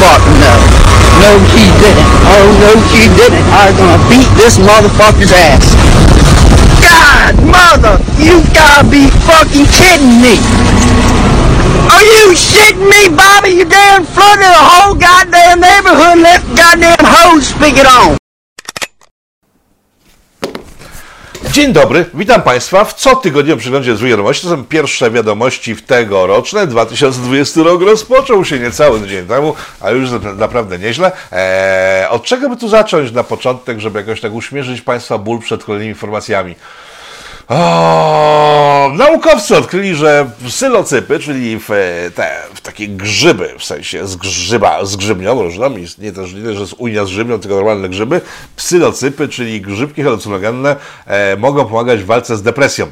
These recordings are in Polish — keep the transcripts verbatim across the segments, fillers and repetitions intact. motherfucker no. No, he didn't. Oh, no, he didn't. I'm gonna beat this motherfucker's ass. God, mother, you gotta be fucking kidding me. Are you shitting me, Bobby? You damn flooded the whole goddamn neighborhood and let the goddamn hose speak it on. Dzień dobry, witam Państwa w cotygodniowym przeglądzie złych wiadomości. To są pierwsze wiadomości w tegoroczne. dwa tysiące dwudziesty rok rozpoczął się niecały tydzień temu, a już naprawdę nieźle. Eee, od czego by tu zacząć na początek, żeby jakoś tak uśmierzyć Państwa ból przed kolejnymi informacjami? O, naukowcy odkryli, że sylocypy, czyli w te w takie grzyby, w sensie z grzyba, z grzybnią różną, nie też nie, że z unia z grzybnią, tylko normalne grzyby, psylocypy, czyli grzybki halucynogenne, e, mogą pomagać w walce z depresją.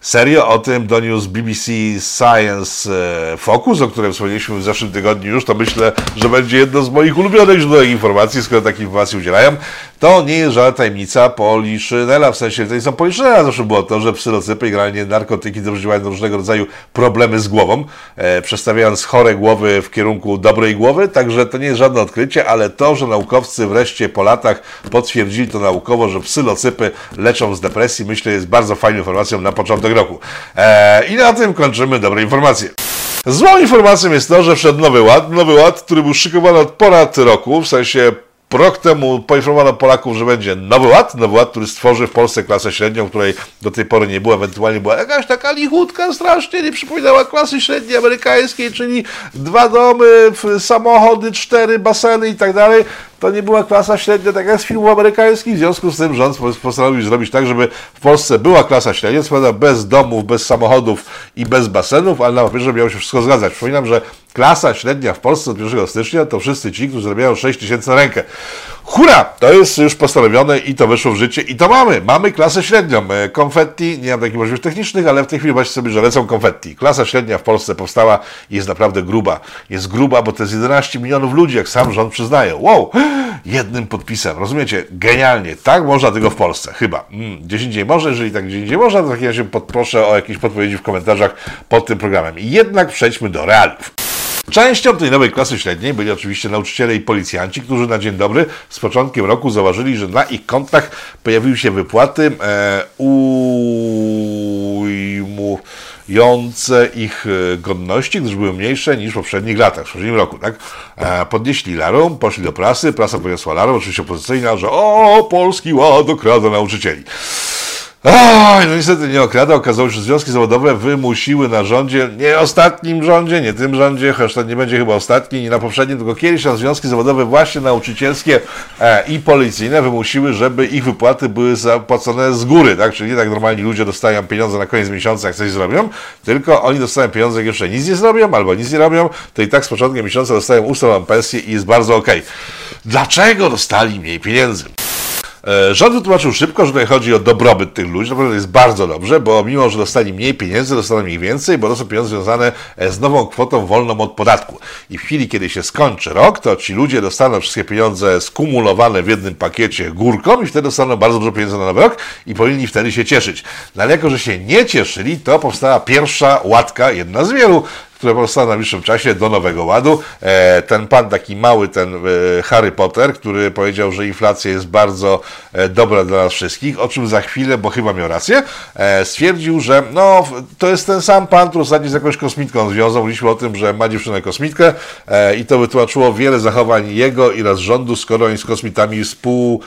Serio? O tym doniósł B B C Science Focus, o którym wspomnieliśmy w zeszłym tygodniu już, to myślę, że będzie jedno z moich ulubionych źródeł informacji, skoro takie informacje udzielają. To nie jest żadna tajemnica poliszynela, w sensie, to nie są poliszynela, zawsze było to, że psylocypy, generalnie narkotyki doprowadzają do różnego rodzaju problemy z głową, e, przestawiając chore głowy w kierunku dobrej głowy, także to nie jest żadne odkrycie, ale to, że naukowcy wreszcie po latach potwierdzili to naukowo, że psylocypy leczą z depresji, myślę, jest bardzo fajną informacją na początek roku. Eee, I na tym kończymy dobre informacje. Złą informacją jest to, że wszedł Nowy Ład. Nowy Ład, który był szykowany od ponad roku, w sensie rok temu poinformowano Polaków, że będzie Nowy Ład. Nowy Ład, który stworzy w Polsce klasę średnią, której do tej pory nie było. Ewentualnie była jakaś taka lichutka strasznie, nie przypominała klasy średniej amerykańskiej, czyli dwa domy, samochody, cztery baseny i tak dalej. To nie była klasa średnia, tak jak z filmów amerykańskich. W związku z tym rząd postanowił zrobić tak, żeby w Polsce była klasa średnia, prawda, bez domów, bez samochodów i bez basenów, ale na papierze miało się wszystko zgadzać. Przypominam, że klasa średnia w Polsce od pierwszego stycznia to wszyscy ci, którzy zarabiają sześć tysięcy na rękę. Hura! To jest już postanowione i to wyszło w życie i to mamy. Mamy klasę średnią. Konfetti, nie mam takich możliwości technicznych, ale w tej chwili właśnie sobie, że lecą konfetti. Klasa średnia w Polsce powstała i jest naprawdę gruba. Jest gruba, bo to jest jedenaście milionów ludzi, jak sam rząd przyznaje. Wow! Jednym podpisem. Rozumiecie? Genialnie. Tak można tego w Polsce. Chyba. Mm, gdzieś indziej może. Jeżeli tak gdzieś indziej można, to w takim razie proszę o jakieś podpowiedzi w komentarzach pod tym programem. I jednak przejdźmy do realiów. Częścią tej nowej klasy średniej byli oczywiście nauczyciele i policjanci, którzy na dzień dobry z początkiem roku zauważyli, że na ich kontach pojawiły się wypłaty e, ujmujące ich godności, gdyż były mniejsze niż w poprzednich latach, w poprzednim roku. Tak? E, podnieśli larum, poszli do prasy, prasa podniosła larum, oczywiście opozycyjna, że o, Polski Ład okrada nauczycieli. Oj, no niestety nie okrada. Okazało się, że związki zawodowe wymusiły na rządzie, nie ostatnim rządzie, nie tym rządzie, chociaż to nie będzie chyba ostatni, nie na poprzednim, tylko kiedyś na związki zawodowe właśnie nauczycielskie e, i policyjne wymusiły, żeby ich wypłaty były zapłacone z góry, tak? Czyli nie tak normalni ludzie dostają pieniądze na koniec miesiąca, jak coś zrobią, tylko oni dostają pieniądze, jak jeszcze nic nie zrobią, albo nic nie robią, to i tak z początkiem miesiąca dostają ustaloną pensję i jest bardzo okej. Okay. Dlaczego dostali mniej pieniędzy? Rząd wytłumaczył szybko, że tutaj chodzi o dobrobyt tych ludzi. Naprawdę jest bardzo dobrze, bo mimo, że dostali mniej pieniędzy, dostaną ich więcej, bo to są pieniądze związane z nową kwotą wolną od podatku. I w chwili, kiedy się skończy rok, to ci ludzie dostaną wszystkie pieniądze skumulowane w jednym pakiecie górką i wtedy dostaną bardzo dużo pieniędzy na nowy rok i powinni wtedy się cieszyć. No ale jako, że się nie cieszyli, to powstała pierwsza łatka, jedna z wielu, które powstały w najbliższym czasie do Nowego Ładu. E, ten pan taki mały, ten e, Harry Potter, który powiedział, że inflacja jest bardzo e, dobra dla nas wszystkich, o czym za chwilę, bo chyba miał rację, e, stwierdził, że no, to jest ten sam pan, który ostatnio z jakąś kosmitką związał. Mówiliśmy o tym, że ma dziewczynę kosmitkę e, i to wytłumaczyło wiele zachowań jego oraz rządu, skoro oni z kosmitami współ...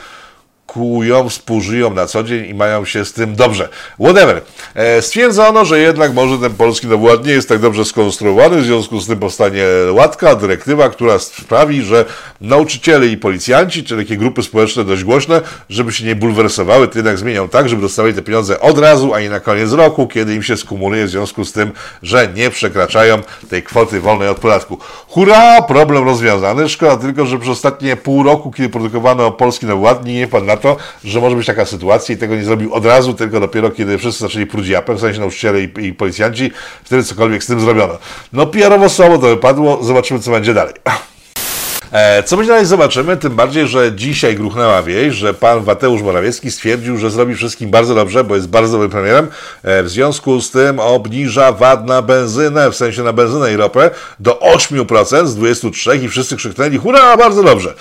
kują, współżyją na co dzień i mają się z tym dobrze. Whatever. E, stwierdzono, że jednak może ten polski Nowy Ład nie jest tak dobrze skonstruowany, w związku z tym powstanie łatka, dyrektywa, która sprawi, że nauczyciele i policjanci, czyli takie grupy społeczne dość głośne, żeby się nie bulwersowały, to jednak zmienią tak, żeby dostawali te pieniądze od razu, a nie na koniec roku, kiedy im się skumuluje w związku z tym, że nie przekraczają tej kwoty wolnej od podatku. Hurra! Problem rozwiązany. Szkoda tylko, że przez ostatnie pół roku, kiedy produkowano polski Nowy Ład, nie wpadł na to, że może być taka sytuacja i tego nie zrobił od razu, tylko dopiero kiedy wszyscy zaczęli pruć japem, w sensie nauczyciele i, i policjanci, wtedy cokolwiek z tym zrobiono. No P R owo słabo to wypadło, zobaczymy co będzie dalej. Co będzie dalej, zobaczymy, tym bardziej, że dzisiaj gruchnęła wieść, że pan Mateusz Morawiecki stwierdził, że zrobi wszystkim bardzo dobrze, bo jest bardzo dobrym premierem, w związku z tym obniża V A T na benzynę, w sensie na benzynę i ropę, do osiem procent z dwudziestu trzech procent i wszyscy krzyknęli hurra, bardzo dobrze.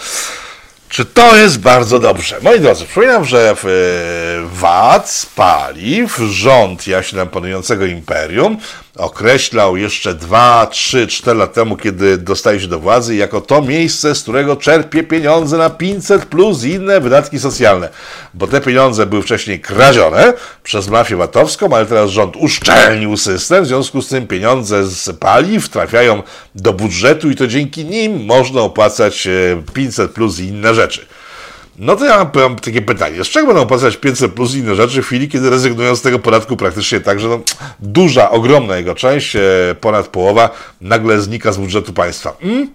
Czy to jest bardzo dobrze? Moi drodzy, przypominam, że w V A T z paliw rząd jaśnie nam panującego imperium określał jeszcze dwa, trzy, cztery lat temu, kiedy dostaje się do władzy, jako to miejsce, z którego czerpie pieniądze na pięćset plus i inne wydatki socjalne. Bo te pieniądze były wcześniej kradzione przez mafię VAT-owską, ale teraz rząd uszczelnił system, w związku z tym pieniądze z paliw trafiają do budżetu i to dzięki nim można opłacać pięćset plus i inne rzeczy. No to ja mam takie pytanie, z czego będą opłacać pięćset plus i inne rzeczy w chwili, kiedy rezygnują z tego podatku praktycznie tak, że no, duża, ogromna jego część, ponad połowa, nagle znika z budżetu państwa. Mm?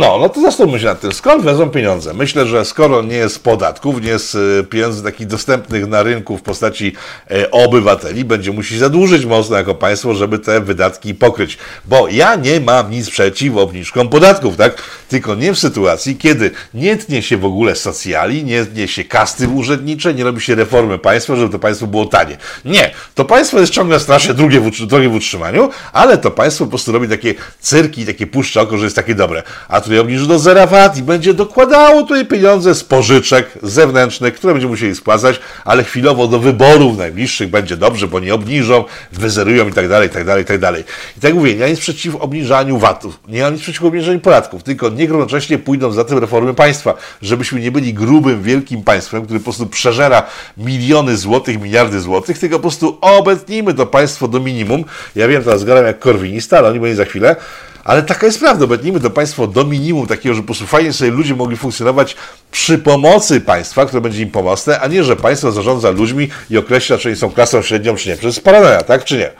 No, no to zastanówmy się nad tym, skąd wezmą pieniądze. Myślę, że skoro nie jest podatków, nie jest pieniędzy takich dostępnych na rynku w postaci e, obywateli, będzie musi zadłużyć mocno jako państwo, żeby te wydatki pokryć. Bo ja nie mam nic przeciw obniżkom podatków, tak? Tylko nie w sytuacji, kiedy nie tnie się w ogóle socjali, nie tnie się kasty urzędnicze, nie robi się reformy państwa, żeby to państwo było tanie. Nie, to państwo jest ciągle strasznie drogie w utrzymaniu, ale to państwo po prostu robi takie cyrki, takie puszcza oko, że jest takie dobre. A tutaj obniży do zera V A T i będzie dokładało tutaj pieniądze z pożyczek zewnętrznych, które będziemy musieli spłacać, ale chwilowo do wyborów najbliższych będzie dobrze, bo nie obniżą, wyzerują i tak dalej, i tak dalej, i tak dalej. I tak mówię, nie ma nic przeciw obniżaniu V A T-ów, nie ma nic przeciw obniżaniu podatków, tylko niech równocześnie pójdą za tym reformy państwa, żebyśmy nie byli grubym, wielkim państwem, który po prostu przeżera miliony złotych, miliardy złotych, tylko po prostu obetnijmy to państwo do minimum. Ja wiem, teraz zgaram jak korwinista, ale oni będą za chwilę. Ale taka jest prawda, obetnijmy to państwo do minimum takiego, że po prostu fajnie sobie ludzie mogli funkcjonować przy pomocy państwa, które będzie im pomocne, a nie, że państwo zarządza ludźmi i określa, czy oni są klasą średnią, czy nie. Przez paranoja, tak, czy nie?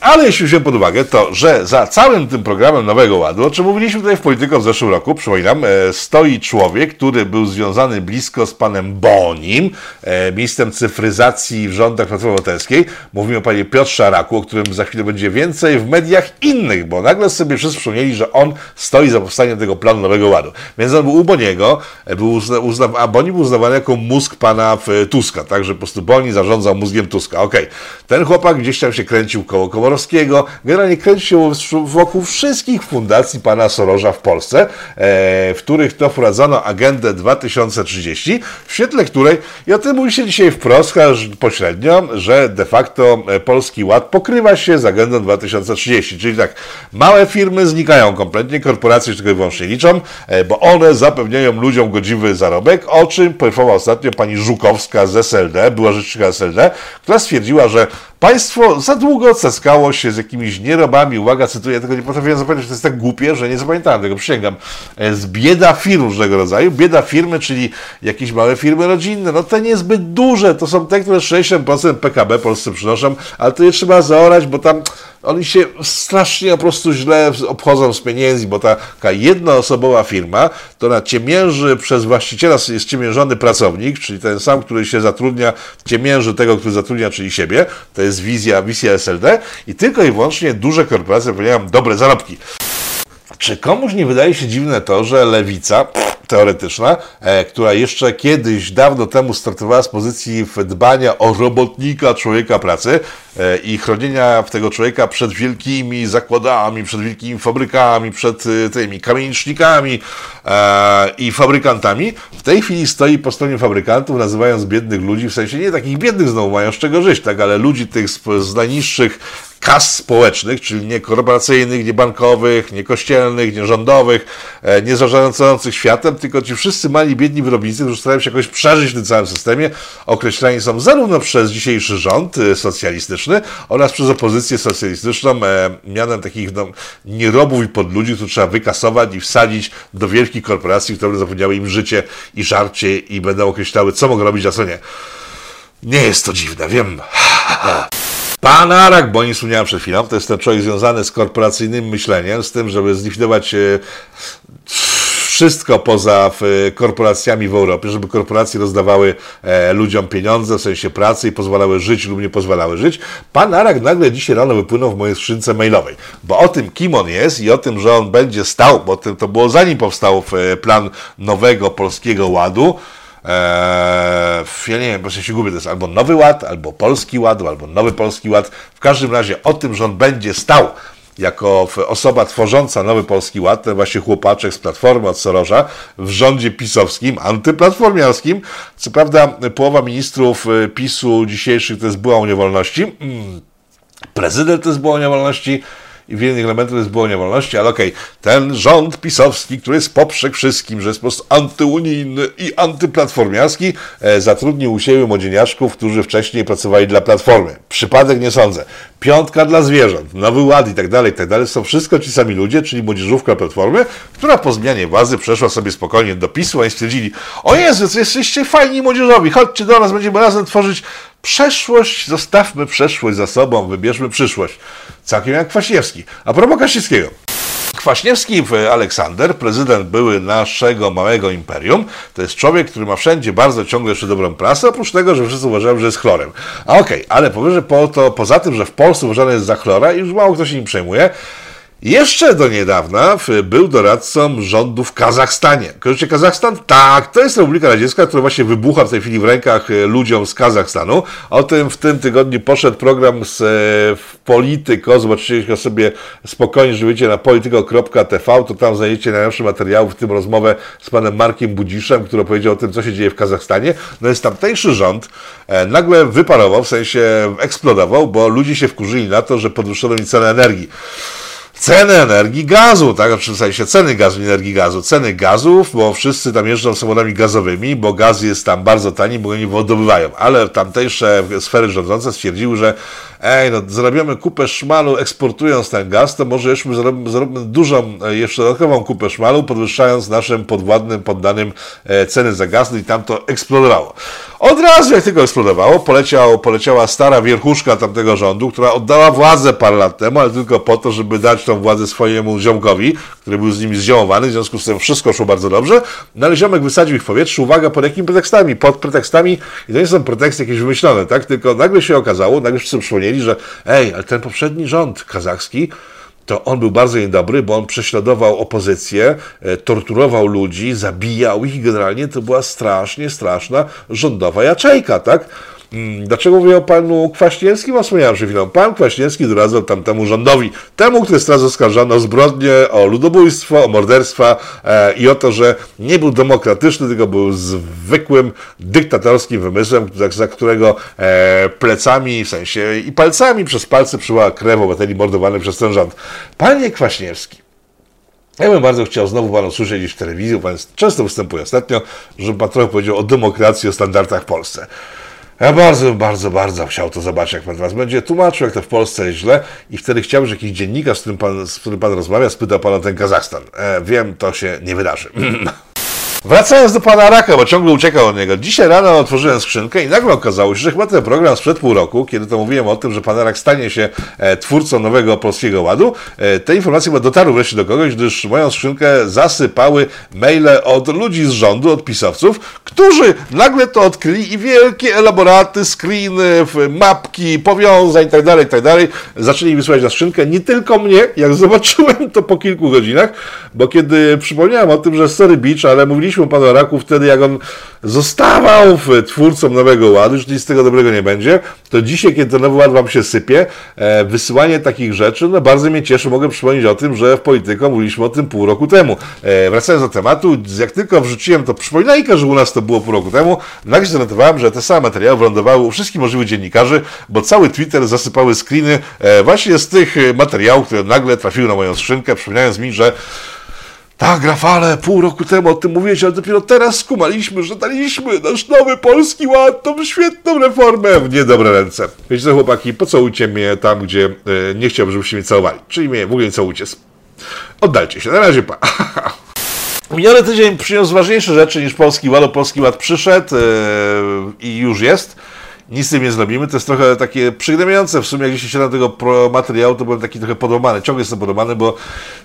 Ale jeśli wziąłem pod uwagę to, że za całym tym programem Nowego Ładu, o czym mówiliśmy tutaj w Polityce w zeszłym roku, przypominam, stoi człowiek, który był związany blisko z panem Bonim, ministrem cyfryzacji w rządach Platformy Obywatelskiej. Mówimy o panie Piotrze Araku, o którym za chwilę będzie więcej w mediach innych, bo nagle sobie wszyscy przypomnieli, że on stoi za powstaniem tego planu Nowego Ładu. Więc on był u Boniego, był uzna, uzna, a Boni był uznawany jako mózg pana Tuska, także po prostu Boni zarządzał mózgiem Tuska. Okej, okay. Ten chłopak gdzieś tam się kręcił koło koło generalnie kręci się wokół wszystkich fundacji pana Sorosza w Polsce, w których to wprowadzono Agendę dwa tysiące trzydzieści, w świetle której, i o tym mówi się dzisiaj wprost, pośrednio, że de facto Polski Ład pokrywa się z Agendą dwa tysiące trzydzieści, czyli tak, małe firmy znikają kompletnie, korporacje się tylko i wyłącznie liczą, bo one zapewniają ludziom godziwy zarobek, o czym poinformowała ostatnio pani Żukowska z S L D, była rzeczniczka S L D, która stwierdziła, że państwo za długo ceskało się z jakimiś nierobami, uwaga, cytuję, ja tego nie potrafię zapamiętać, to jest tak głupie, że nie zapamiętałem tego, przysięgam. Z bieda firm różnego rodzaju, bieda firmy, czyli jakieś małe firmy rodzinne, no te niezbyt duże, to są te, które sześćdziesiąt procent P K B Polsce przynoszą, ale to je trzeba zaorać, bo tam oni się strasznie po prostu źle obchodzą z pieniędzy, bo taka jednoosobowa firma, to ona ciemięży przez właściciela, jest ciemiężony pracownik, czyli ten sam, który się zatrudnia, ciemięży tego, który zatrudnia, czyli siebie, to jest wizja, wizja S L D i tylko i wyłącznie duże korporacje wypełniają dobre zarobki. Czy komuś nie wydaje się dziwne to, że lewica teoretyczna, e, która jeszcze kiedyś, dawno temu startowała z pozycji w dbania o robotnika, człowieka pracy e, i chronienia tego człowieka przed wielkimi zakładami, przed wielkimi fabrykami, przed y, tymi kamienicznikami e, i fabrykantami, w tej chwili stoi po stronie fabrykantów, nazywając biednych ludzi, w sensie nie takich biednych znowu mają z czego żyć, tak, ale ludzi tych z, z najniższych kas społecznych, czyli nie korporacyjnych, nie bankowych, nie kościelnych, nie rządowych, e, nie zarządzających światem, tylko ci wszyscy mali, biedni wyrobnicy, którzy starają się jakoś przeżyć w tym całym systemie, określani są zarówno przez dzisiejszy rząd socjalistyczny oraz przez opozycję socjalistyczną e, mianem takich no, nierobów i podludzi, którzy trzeba wykasować i wsadzić do wielkich korporacji, które zapewniały im życie i żarcie i będą określały, co mogą robić, a co nie. Nie jest to dziwne, wiem. Pan Arak, bo o nim wspomniałem przed chwilą, to jest ten człowiek związany z korporacyjnym myśleniem, z tym, żeby zlikwidować e, wszystko poza korporacjami w Europie, żeby korporacje rozdawały ludziom pieniądze, w sensie pracy, i pozwalały żyć lub nie pozwalały żyć. Pan Arak nagle dzisiaj rano wypłynął w mojej skrzynce mailowej, bo o tym, kim on jest i o tym, że on będzie stał, bo to było zanim powstał plan nowego Polskiego Ładu. Eee, ja nie wiem, bo się gubię, to jest albo Nowy Ład, albo Polski Ład, albo Nowy Polski Ład. W każdym razie o tym, że on będzie stał jako osoba tworząca Nowy Polski Ład, ten właśnie chłopaczek z Platformy od Sorosza, w rządzie pisowskim, antyplatformiarskim. Co prawda połowa ministrów PiSu dzisiejszych to jest była o niewolności, prezydent to jest była o niewolności, i wiele innych elementów jest było niewolności, ale okej, okay, ten rząd pisowski, który jest poprzek wszystkim, że jest po prostu antyunijny i antyplatformiarski, e, zatrudnił u siebie młodzieniaszków, którzy wcześniej pracowali dla Platformy. Przypadek nie sądzę. Piątka dla zwierząt, Nowy Ład i tak dalej, i tak dalej, są wszystko ci sami ludzie, czyli młodzieżówka Platformy, która po zmianie władzy przeszła sobie spokojnie do PiSu, a i stwierdzili: o Jezu, jesteście fajni młodzieżowi, chodźcie do nas, będziemy razem tworzyć przeszłość, zostawmy przeszłość za sobą, wybierzmy przyszłość. Całkiem jak Kwaśniewski. A propos Kaczyńskiego. Kwaśniewski Aleksander, prezydent były naszego małego imperium, to jest człowiek, który ma wszędzie bardzo ciągle jeszcze dobrą prasę, oprócz tego, że wszyscy uważają, że jest chlorem. A okej, okay, ale powiem, że po, to, poza tym, że w Polsce uważany jest za chlora i już mało kto się nim przejmuje, jeszcze do niedawna był doradcą rządu w Kazachstanie. Kojarzycie Kazachstan? Tak, to jest Republika Radziecka, która właśnie wybucha w tej chwili w rękach ludziom z Kazachstanu. O tym w tym tygodniu poszedł program z w Polityko. Zobaczycie go sobie spokojnie, że wiecie, na polityko kropka t v, to tam znajdziecie najnowsze materiały, w tym rozmowę z panem Markiem Budziszem, który powiedział o tym, co się dzieje w Kazachstanie. No jest tamtejszy rząd, e, nagle wyparował, w sensie eksplodował, bo ludzie się wkurzyli na to, że podwyższono im cenę energii. Ceny energii, gazu, tak? Znaczy w sensie ceny gazu, energii gazu, ceny gazów, bo wszyscy tam jeżdżą samochodami gazowymi, bo gaz jest tam bardzo tani, bo oni wydobywają. Ale tamtejsze sfery rządzące stwierdziły, że ej, no zrobimy kupę szmalu eksportując ten gaz, to może jeszcze zrobimy, zrobimy dużą, jeszcze dodatkową kupę szmalu, podwyższając naszym podwładnym, poddanym e, ceny za gaz, no i tam to eksplodowało. Od razu jak tylko eksplodowało, poleciał, poleciała stara wierchuszka tamtego rządu, która oddała władzę parę lat temu, ale tylko po to, żeby dać tą władzę swojemu ziomkowi, który był z nimi zziomowany, w związku z tym wszystko szło bardzo dobrze, no ale ziomek wysadził ich w powietrze, uwaga, pod jakimi pretekstami? Pod pretekstami, i to nie są preteksty jakieś wymyślone, tak? Tylko nagle się okazało, nagle wszyscy przypomnieli, że ej, ale ten poprzedni rząd kazachski, to on był bardzo niedobry, bo on prześladował opozycję, torturował ludzi, zabijał ich i generalnie to była strasznie, straszna rządowa jaczejka, tak? Dlaczego mówię o panu Kwaśniewskim? Wspomniałem przed chwilą. Pan Kwaśniewski doradzał tamtemu rządowi. Temu, który jest teraz oskarżany o zbrodnie, o ludobójstwo, o morderstwa e, i o to, że nie był demokratyczny, tylko był zwykłym dyktatorskim wymysłem, za, za którego e, plecami, w sensie i palcami przez palce przybyła krew obywateli mordowanych przez ten rząd. Panie Kwaśniewski, ja bym bardzo chciał znowu panu słyszeć gdzieś w telewizji, pan często występuje ostatnio, żeby pan trochę powiedział o demokracji, o standardach w Polsce. Ja bardzo, bardzo, bardzo chciał to zobaczyć, jak pan teraz będzie tłumaczył, jak to w Polsce jest źle, i wtedy chciałbym, że jakiś dziennikarz, z którym pan, z którym pan rozmawia, spytał pana o ten Kazachstan. E, wiem, to się nie wydarzy. Wracając do pana Araka, bo ciągle uciekał od niego. Dzisiaj rano otworzyłem skrzynkę i nagle okazało się, że chyba ten program sprzed pół roku, kiedy to mówiłem o tym, że pan Arak stanie się twórcą nowego Polskiego Ładu, te informacje chyba dotarły wreszcie do kogoś, gdyż moją skrzynkę zasypały maile od ludzi z rządu, od pisowców, którzy nagle to odkryli i wielkie elaboraty, screeny, mapki, powiązań itd., itd. zaczęli wysyłać na skrzynkę. Nie tylko mnie, jak zobaczyłem to po kilku godzinach, bo kiedy przypomniałem o tym, że sorry bitch, ale mówiliśmy o panu Araku wtedy, jak on zostawał twórcą Nowego Ładu, że nic z tego dobrego nie będzie, to dzisiaj, kiedy ten Nowy Ład wam się sypie, e, wysyłanie takich rzeczy, no bardzo mnie cieszy. Mogę przypomnieć o tym, że w Polityko mówiliśmy o tym pół roku temu. E, wracając do tematu, jak tylko wrzuciłem to przypominajkę, że u nas to było pół roku temu, nagle zanotowałem, że te same materiały wylądowały u wszystkich możliwych dziennikarzy, bo cały Twitter zasypały screeny e, właśnie z tych materiałów, które nagle trafiły na moją skrzynkę, przypominając mi, że tak, Rafale, pół roku temu o tym mówiłeś, ale dopiero teraz skumaliśmy, że daliśmy nasz nowy Polski Ład, tą świetną reformę w niedobre ręce. Wiecie co, chłopaki, pocałujcie mnie tam, gdzie yy, nie chciałbym, żebyście mnie całowali. Czyli mnie w ogóle nie całujcie. Oddalcie się, na razie, pa. Miniony tydzień przyniósł ważniejsze rzeczy niż Polski Ład, bo Polski Ład przyszedł yy, i już jest. nic z tym nie zrobimy. To jest trochę takie przygnębiające. W sumie, jak się siadam tego materiału, to byłem taki trochę podobany. Ciągle jestem podobany, bo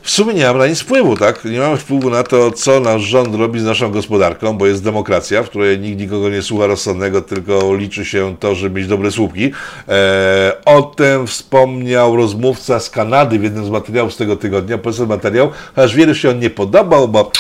w sumie nie mam na nic wpływu, tak? Nie mamy wpływu na to, co nasz rząd robi z naszą gospodarką, bo jest demokracja, w której nikt nikogo nie słucha rozsądnego, tylko liczy się to, żeby mieć dobre słupki. Eee, o tym wspomniał rozmówca z Kanady w jednym z materiałów z tego tygodnia. Polecam materiał, chociaż wielu się on nie podobał, bo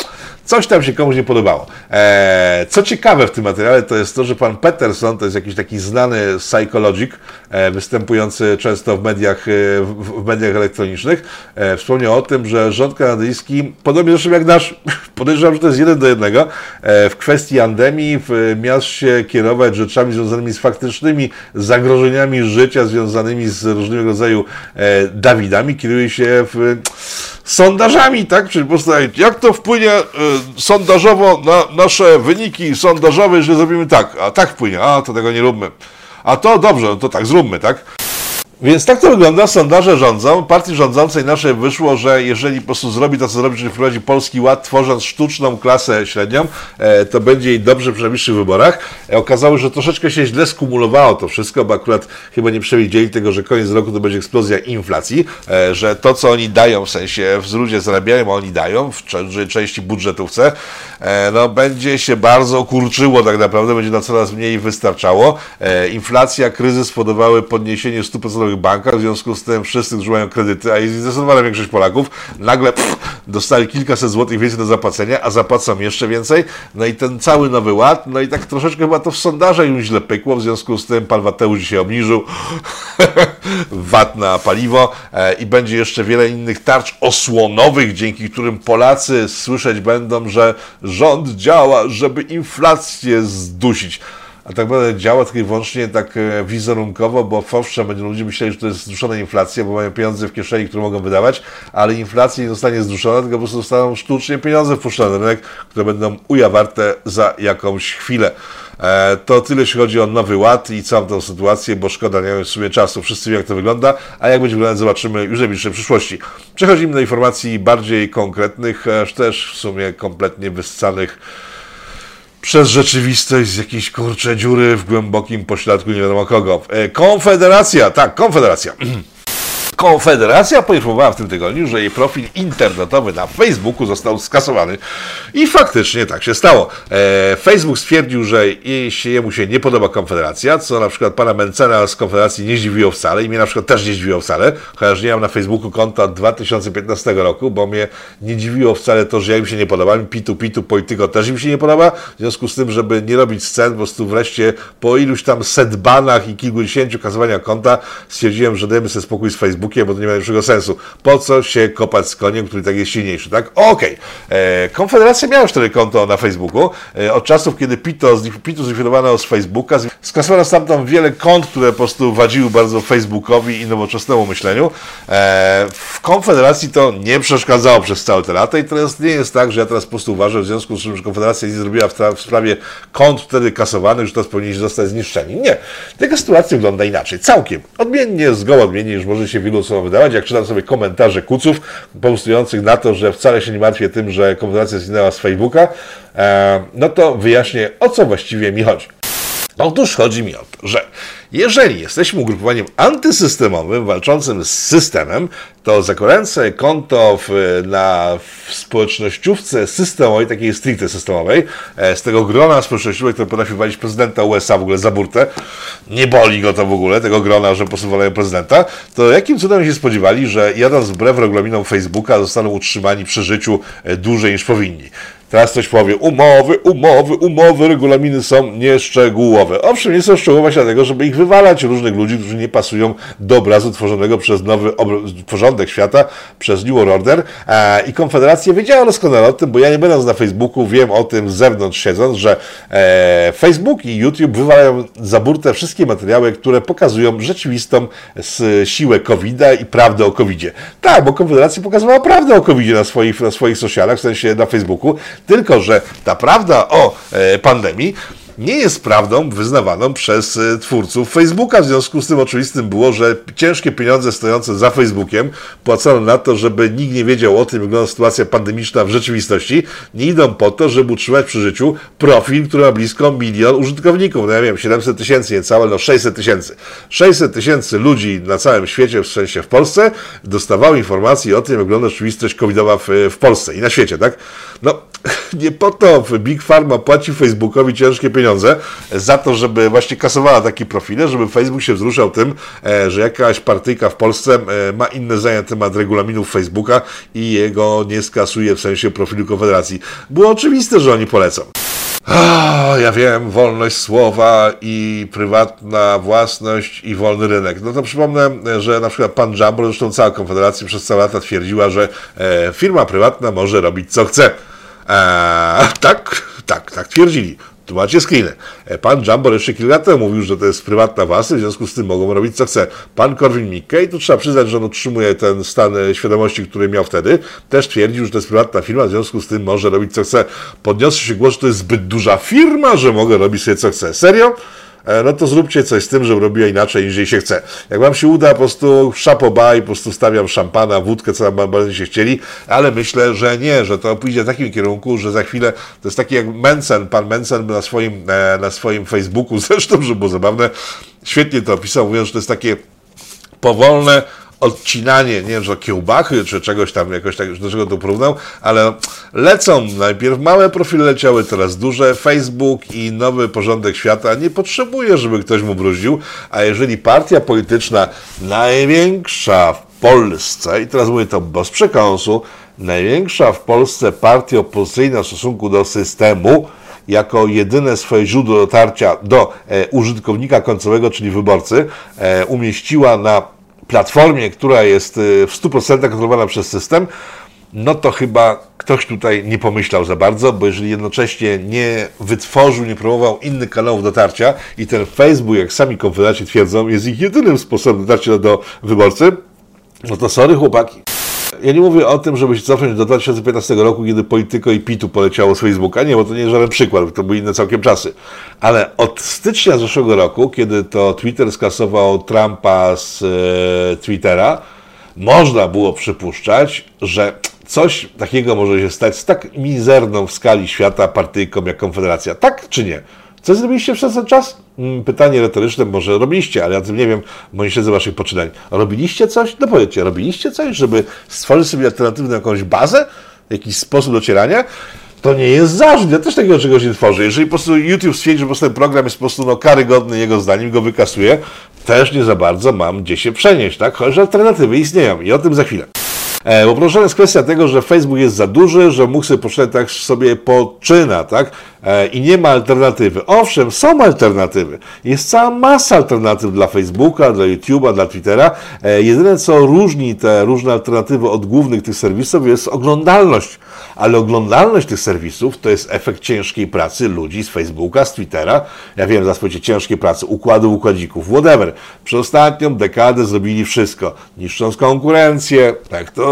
coś tam się komuś nie podobało. Eee, co ciekawe w tym materiale, to jest to, że pan Peterson, to jest jakiś taki znany psychologik, e, występujący często w mediach, e, w, w mediach elektronicznych, e, wspomniał o tym, że rząd kanadyjski, podobnie zresztą jak nasz, podejrzewam, że to jest jeden do jednego, e, w kwestii pandemii w, miał się kierować rzeczami związanymi z faktycznymi zagrożeniami życia, związanymi z różnego rodzaju e, dawidami, kieruje się w, sondażami, tak? Czyli po prostu jak to wpłynie y, sondażowo na nasze wyniki sondażowe, jeżeli zrobimy tak, a tak wpłynie, a to tego nie róbmy, a to dobrze, no to tak zróbmy, tak? Więc tak to wygląda, sondaże rządzą, partii rządzącej naszej wyszło, że jeżeli po prostu zrobi to, co zrobi, czyli wprowadzi Polski Ład, tworząc sztuczną klasę średnią, to będzie jej dobrze przy najbliższych wyborach. Okazało się, że troszeczkę się źle skumulowało to wszystko, bo akurat chyba nie przewidzieli tego, że koniec roku to będzie eksplozja inflacji, że to, co oni dają, w sensie ludzie zarabiają, a oni dają, w części budżetówce, no będzie się bardzo kurczyło tak naprawdę, będzie na coraz mniej wystarczało. Inflacja, kryzys spowodowały podniesienie stóp procentowych bankach, w związku z tym wszyscy, którzy mają kredyty, a jest zdecydowana większość Polaków, nagle pff, dostali kilkaset złotych więcej do zapłacenia, a zapłacą jeszcze więcej, no i ten cały Nowy Ład, no i tak troszeczkę chyba to w sondażach im źle pykło, w związku z tym pan Mateusz dzisiaj obniżył V A T na paliwo e, i będzie jeszcze wiele innych tarcz osłonowych, dzięki którym Polacy słyszeć będą, że rząd działa, żeby inflację zdusić. A tak naprawdę działa tylko i wyłącznie tak wizerunkowo, bo owszem, będą ludzie myśleli, że to jest zduszona inflacja, bo mają pieniądze w kieszeni, które mogą wydawać, ale inflacja nie zostanie zduszona, tylko po prostu zostaną sztucznie pieniądze wpuszczone na rynek, które będą ujawarte za jakąś chwilę. To tyle, jeśli chodzi o Nowy Ład i całą tą sytuację, bo szkoda, nie mamy w sumie czasu. Wszyscy wiemy, jak to wygląda, a jak będzie wyglądać, zobaczymy już w najbliższej przyszłości. Przechodzimy do informacji bardziej konkretnych, też w sumie kompletnie wyssanych przez rzeczywistość z jakiejś kurcze dziury w głębokim pośladku nie wiadomo kogo. Konfederacja, tak, Konfederacja. Konfederacja poinformowała w tym tygodniu, że jej profil internetowy na Facebooku został skasowany i faktycznie tak się stało. E, Facebook stwierdził, że jej, się, jemu się nie podoba Konfederacja, co na przykład pana Mencela z Konfederacji nie zdziwiło wcale i mnie na przykład też nie zdziwiło wcale, chociaż nie mam na Facebooku konta od dwa tysiące piętnastego roku, bo mnie nie dziwiło wcale to, że ja im się nie podobam, pitu, pitu, polityko też im się nie podoba, w związku z tym, żeby nie robić scen, po prostu wreszcie po iluś tam set banach i kilkudziesięciu kasowania konta stwierdziłem, że dajemy sobie spokój z Facebookiem, bo to nie ma większego sensu. Po co się kopać z koniem, który tak jest silniejszy, tak? Okej. Okay. Konfederacja miała już wtedy konto na Facebooku. E, od czasów, kiedy Pito, Pitu zlikwidowano z Facebooka, skasowano stamtąd wiele kont, które po prostu wadziły bardzo Facebookowi i nowoczesnemu myśleniu. E, w Konfederacji to nie przeszkadzało przez całe te lata i teraz nie jest tak, że ja teraz po prostu uważam, w związku z czym, że Konfederacja nie zrobiła w, tra- w sprawie kont wtedy kasowanych, że teraz powinni zostać zniszczeni. Nie. Taka sytuacja wygląda inaczej. Całkiem. Odmiennie, zgoła odmiennie, już może się wielu co wydawać. Jak czytam sobie komentarze kuców postujących na to, że wcale się nie martwię tym, że Konfederacja zginęła z Facebooka, e, no to wyjaśnię, o co właściwie mi chodzi. Otóż chodzi mi o to, że jeżeli jesteśmy ugrupowaniem antysystemowym, walczącym z systemem, to zakładające konto w, na w społecznościówce systemowej, takiej stricte systemowej, e, z tego grona społecznościówek, które potrafi walić prezydenta U S A w ogóle za burtę, nie boli go to w ogóle, tego grona, że posuwają prezydenta, to jakim cudem się spodziewali, że jadąc wbrew regulaminom Facebooka zostaną utrzymani przy życiu dłużej niż powinni. Teraz ktoś powie, umowy, umowy, umowy, regulaminy są nieszczegółowe. Owszem, nie są szczegółowe dlatego, żeby ich wywalać różnych ludzi, którzy nie pasują do obrazu tworzonego przez nowy obr- porządek świata, przez New World Order. E, I Konfederacja wiedziała doskonale o tym, bo ja nie będąc na Facebooku, wiem o tym z zewnątrz siedząc, że e, Facebook i YouTube wywalają za burtę wszystkie materiały, które pokazują rzeczywistą siłę kowida i prawdę o kowidzie. Tak, bo Konfederacja pokazywała prawdę o kowidzie na swoich, na swoich socialach, w sensie na Facebooku, tylko że ta prawda o e, pandemii nie jest prawdą wyznawaną przez twórców Facebooka. W związku z tym oczywistym było, że ciężkie pieniądze stojące za Facebookiem, płacone na to, żeby nikt nie wiedział o tym, jak wygląda sytuacja pandemiczna w rzeczywistości, nie idą po to, żeby utrzymać przy życiu profil, który ma blisko milion użytkowników. No ja wiem, siedemset tysięcy niecałe, no sześćset tysięcy. sześćset tysięcy ludzi na całym świecie, w sensie w Polsce, dostawało informacji o tym, jak wygląda rzeczywistość covidowa w, w Polsce i na świecie, tak? No, nie po to Big Pharma płaci Facebookowi ciężkie pieniądze za to, żeby właśnie kasowała takie profile, żeby Facebook się wzruszał tym, że jakaś partyjka w Polsce ma inne zdanie na temat regulaminów Facebooka i jego nie skasuje w sensie profilu Konfederacji. Było oczywiste, że oni polecą. O, ja wiem, wolność słowa i prywatna własność i wolny rynek. No to przypomnę, że na przykład pan Jambor, zresztą cała Konfederacja przez całe lata twierdziła, że e, firma prywatna może robić co chce. Eee, tak, tak, tak twierdzili. Tu macie screeny. Pan Jambor jeszcze kilka lat temu mówił, że to jest prywatna własność, w związku z tym mogą robić co chce. Pan Korwin-Mikke, i tu trzeba przyznać, że on utrzymuje ten stan świadomości, który miał wtedy, też twierdził, że to jest prywatna firma, w związku z tym może robić co chce. Podniosły się głos, że to jest zbyt duża firma, że mogę robić sobie co chce. Serio? No to zróbcie coś z tym, żeby robiła inaczej niż jej się chce. Jak wam się uda, po prostu chapeau bye, po prostu stawiam szampana, wódkę, co nam będziecie chcieli, ale myślę, że nie, że to pójdzie w takim kierunku, że za chwilę to jest taki jak Mencel, pan Mencel na swoim, na swoim Facebooku, zresztą, że było zabawne, świetnie to opisał, mówiąc, że to jest takie powolne odcinanie, nie wiem, że kiełbachy, czy czegoś tam, jakoś tak, do czego to porównał, ale lecą najpierw małe profile leciały, teraz duże. Facebook i nowy porządek świata nie potrzebuje, żeby ktoś mu bruździł, a jeżeli partia polityczna największa w Polsce, i teraz mówię to bez przekąsu, największa w Polsce partia opozycyjna w stosunku do systemu, jako jedyne swoje źródło dotarcia do e, użytkownika końcowego, czyli wyborcy, e, umieściła na Platformie, która jest w stu procentach kontrolowana przez system, no to chyba ktoś tutaj nie pomyślał za bardzo, bo jeżeli jednocześnie nie wytworzył, nie promował innych kanałów dotarcia i ten Facebook, jak sami konfederaci twierdzą, jest ich jedynym sposobem dotarcia do wyborcy, no to sorry chłopaki. Ja nie mówię o tym, żeby się cofnąć do dwa tysiące piętnastego roku, kiedy Polityko i Pitu poleciało z Facebooka. Nie, bo to nie jest żaden przykład, to były inne całkiem czasy. Ale od stycznia zeszłego roku, kiedy to Twitter skasował Trumpa z e, Twittera, można było przypuszczać, że coś takiego może się stać z tak mizerną w skali świata partyjką jak Konfederacja. Tak czy nie? Co zrobiliście przez ten czas? Pytanie retoryczne, może robiliście, ale ja tym nie wiem, bo nie śledzę waszych poczynań. Robiliście coś? No powiedzcie, robiliście coś, żeby stworzyć sobie alternatywną jakąś bazę? Jakiś sposób docierania? To nie jest zarzut, ja też takiego czegoś nie tworzę. Jeżeli po prostu YouTube stwierdzi, że po prostu ten program jest po prostu no, karygodny, jego zdaniem go wykasuje, też nie za bardzo mam gdzie się przenieść, tak? Chociaż alternatywy istnieją i o tym za chwilę. E, bo proszę, jest kwestia tego, że Facebook jest za duży, że mógł sobie poczytać tak sobie poczyna, tak? E, I nie ma alternatywy. Owszem, są alternatywy. Jest cała masa alternatyw dla Facebooka, dla YouTube'a, dla Twittera. E, jedyne, co różni te różne alternatywy od głównych tych serwisów, jest oglądalność. Ale oglądalność tych serwisów to jest efekt ciężkiej pracy ludzi z Facebooka, z Twittera. Ja wiem, za swoje ciężkiej pracy, układów, układzików, whatever. Przez ostatnią dekadę zrobili wszystko. Niszcząc konkurencję, tak to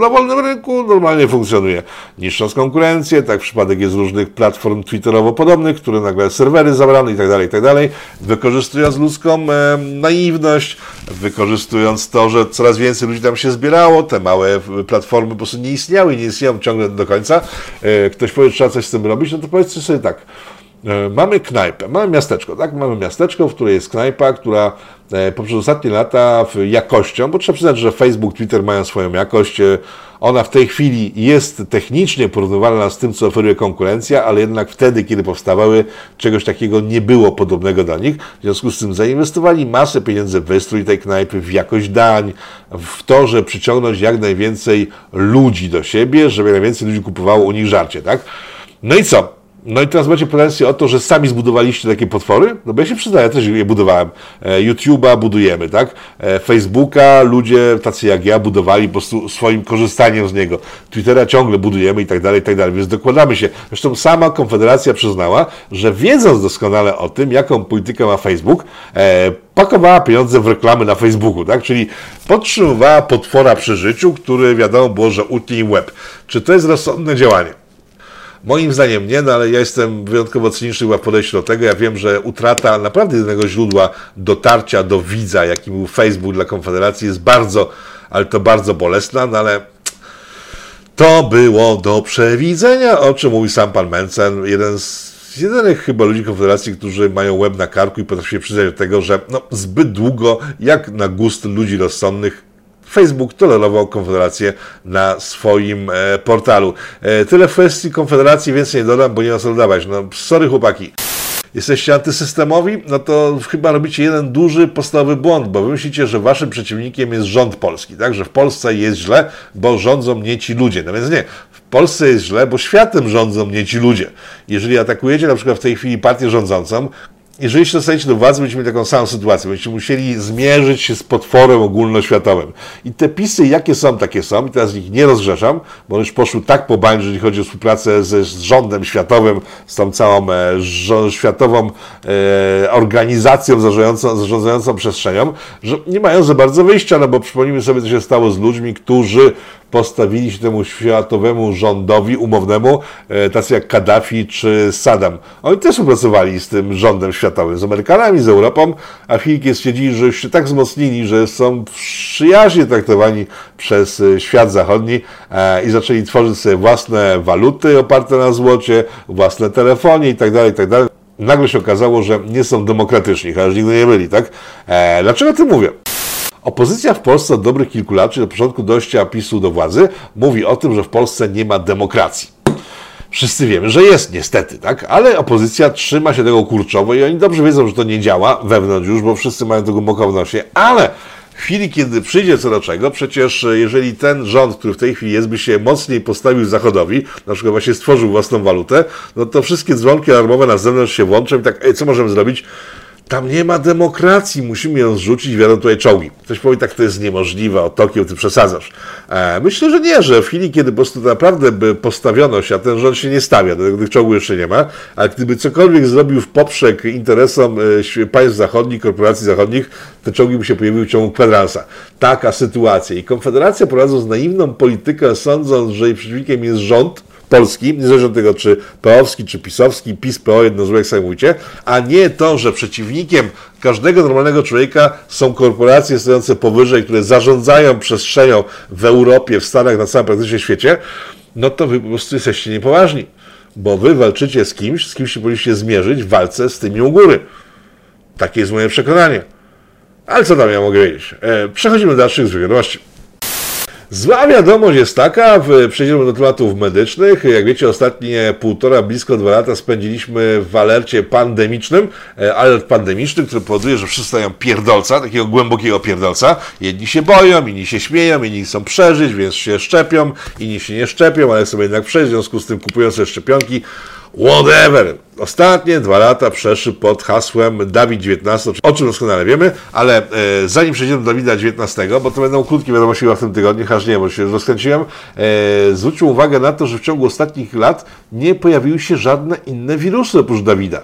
na wolnym rynku normalnie funkcjonuje. Niszcząc konkurencję, tak przypadek jest różnych platform twitterowo-podobnych, które nagle serwery zabrane i tak dalej, i tak dalej. Wykorzystując ludzką e, naiwność, wykorzystując to, że coraz więcej ludzi tam się zbierało, te małe platformy po prostu nie istniały, nie istnieją ciągle do końca. E, ktoś powie, że trzeba coś z tym robić, no to powiedzcie sobie tak. E, mamy knajpę, mamy miasteczko, tak? Mamy miasteczko, w której jest knajpa, która poprzez ostatnie lata jakością, bo trzeba przyznać, że Facebook, Twitter mają swoją jakość. Ona w tej chwili jest technicznie porównywalna z tym, co oferuje konkurencja, ale jednak wtedy, kiedy powstawały, czegoś takiego nie było podobnego do nich. W związku z tym zainwestowali masę pieniędzy w wystrój tej knajpy, w jakość dań, w to, że przyciągnąć jak najwięcej ludzi do siebie, żeby najwięcej ludzi kupowało u nich żarcie, tak? No i co? No i teraz macie pretensje o to, że sami zbudowaliście takie potwory? No bo ja się przyznaję, ja też je budowałem. YouTube'a budujemy, tak? Facebooka ludzie, tacy jak ja, budowali po prostu swoim korzystaniem z niego. Twittera ciągle budujemy i tak dalej, i tak dalej. Więc dokładamy się. Zresztą sama Konfederacja przyznała, że wiedząc doskonale o tym, jaką politykę ma Facebook, e, pakowała pieniądze w reklamy na Facebooku, tak? Czyli podtrzymywała potwora przy życiu, który wiadomo było, że utnie im łeb. Czy to jest rozsądne działanie? Moim zdaniem nie, no ale ja jestem wyjątkowo cyniczny chyba w podejściu do tego. Ja wiem, że utrata naprawdę jednego źródła dotarcia do widza, jakim był Facebook dla Konfederacji, jest bardzo, ale to bardzo bolesna, no ale to było do przewidzenia, o czym mówi sam pan Mencel, jeden z jedynych chyba ludzi Konfederacji, którzy mają łeb na karku i potrafią się przyznać do tego, że no, zbyt długo, jak na gust ludzi rozsądnych, Facebook tolerował Konfederację na swoim e, portalu. E, tyle w kwestii Konfederacji, więcej nie dodam, bo nie ma co dodawać. No, sorry chłopaki. Jesteście antysystemowi? No to chyba robicie jeden duży, podstawowy błąd, bo wy myślicie, że waszym przeciwnikiem jest rząd polski, tak? Że w Polsce jest źle, bo rządzą mnie ci ludzie. No więc nie, w Polsce jest źle, bo światem rządzą mnie ci ludzie. Jeżeli atakujecie na przykład w tej chwili partię rządzącą, jeżeli się dostaniecie do władzy, będziecie mieli taką samą sytuację. Będziecie musieli zmierzyć się z potworem ogólnoświatowym. I te pisy, jakie są, takie są. I teraz ich nie rozgrzeszam, bo już poszły tak po bań, jeżeli chodzi o współpracę ze z rządem światowym, z tą całą e, żo- światową e, organizacją zarządzającą, zarządzającą przestrzenią, że nie mają za bardzo wyjścia, no bo przypomnijmy sobie, co się stało z ludźmi, którzy postawili się temu światowemu rządowi umownemu, e, tacy jak Kaddafi czy Saddam. Oni też współpracowali z tym rządem światowym, z Amerykanami, z Europą, a Chińczycy stwierdzili, że już się tak wzmocnili, że są przyjaźnie traktowani przez świat zachodni e, i zaczęli tworzyć sobie własne waluty oparte na złocie, własne telefonie itd., itd. Nagle się okazało, że nie są demokratyczni, chociaż nigdy nie byli, tak? E, dlaczego o tym mówię? Opozycja w Polsce od dobrych kilku lat, czyli od początku dojścia PiSu do władzy, mówi o tym, że w Polsce nie ma demokracji. Wszyscy wiemy, że jest niestety, tak? Ale opozycja trzyma się tego kurczowo i oni dobrze wiedzą, że to nie działa wewnątrz już, bo wszyscy mają to głęboko w nosie, ale w chwili, kiedy przyjdzie co do czego, przecież jeżeli ten rząd, który w tej chwili jest, by się mocniej postawił Zachodowi, na przykład właśnie stworzył własną walutę, no to wszystkie dzwonki alarmowe na zewnątrz się włączą i tak, ej, co możemy zrobić? Tam nie ma demokracji, musimy ją zrzucić, wiadomo, tutaj czołgi. Ktoś powie, tak to jest niemożliwe, o Tokio ty przesadzasz. E, myślę, że nie, że w chwili, kiedy po prostu naprawdę by postawiono się, a ten rząd się nie stawia, do tych czołgów jeszcze nie ma, a gdyby cokolwiek zrobił w poprzek interesom e, państw zachodnich, korporacji zachodnich, te czołgi by się pojawiły w ciągu kwadransa. Taka sytuacja. I Konfederacja, prowadząc naiwną politykę, sądząc, że jej przeciwnikiem jest rząd polski, niezależnie od tego, czy peowski, czy pisowski, PiS, P O, jedno złe, jak sobie mówicie, a nie to, że przeciwnikiem każdego normalnego człowieka są korporacje stojące powyżej, które zarządzają przestrzenią w Europie, w Stanach, na całym praktycznie świecie, no to wy po prostu jesteście niepoważni, bo wy walczycie z kimś, z kim się powinniście zmierzyć w walce z tymi u góry. Takie jest moje przekonanie. Ale co tam ja mogę wiedzieć? E, przechodzimy do dalszych zwiadomości. Zła wiadomość jest taka, przejdziemy do tematów medycznych. Jak wiecie, ostatnie półtora, blisko dwa lata spędziliśmy w alercie pandemicznym. Alert pandemiczny, który powoduje, że wszyscy mają pierdolca, takiego głębokiego pierdolca. Jedni się boją, inni się śmieją, inni chcą przeżyć, więc się szczepią, inni się nie szczepią, ale sobie jednak przeżyć, w związku z tym kupują sobie szczepionki. Whatever. Ostatnie dwa lata przeszły pod hasłem Dawid dziewiętnaście, o czym doskonale wiemy, ale e, zanim przejdziemy do Dawida dziewiętnastego, bo to będą krótkie wiadomości w tym tygodniu, aż nie, bo się już rozkręciłem, e, zwróćmy uwagę na to, że w ciągu ostatnich lat nie pojawiły się żadne inne wirusy oprócz Dawida.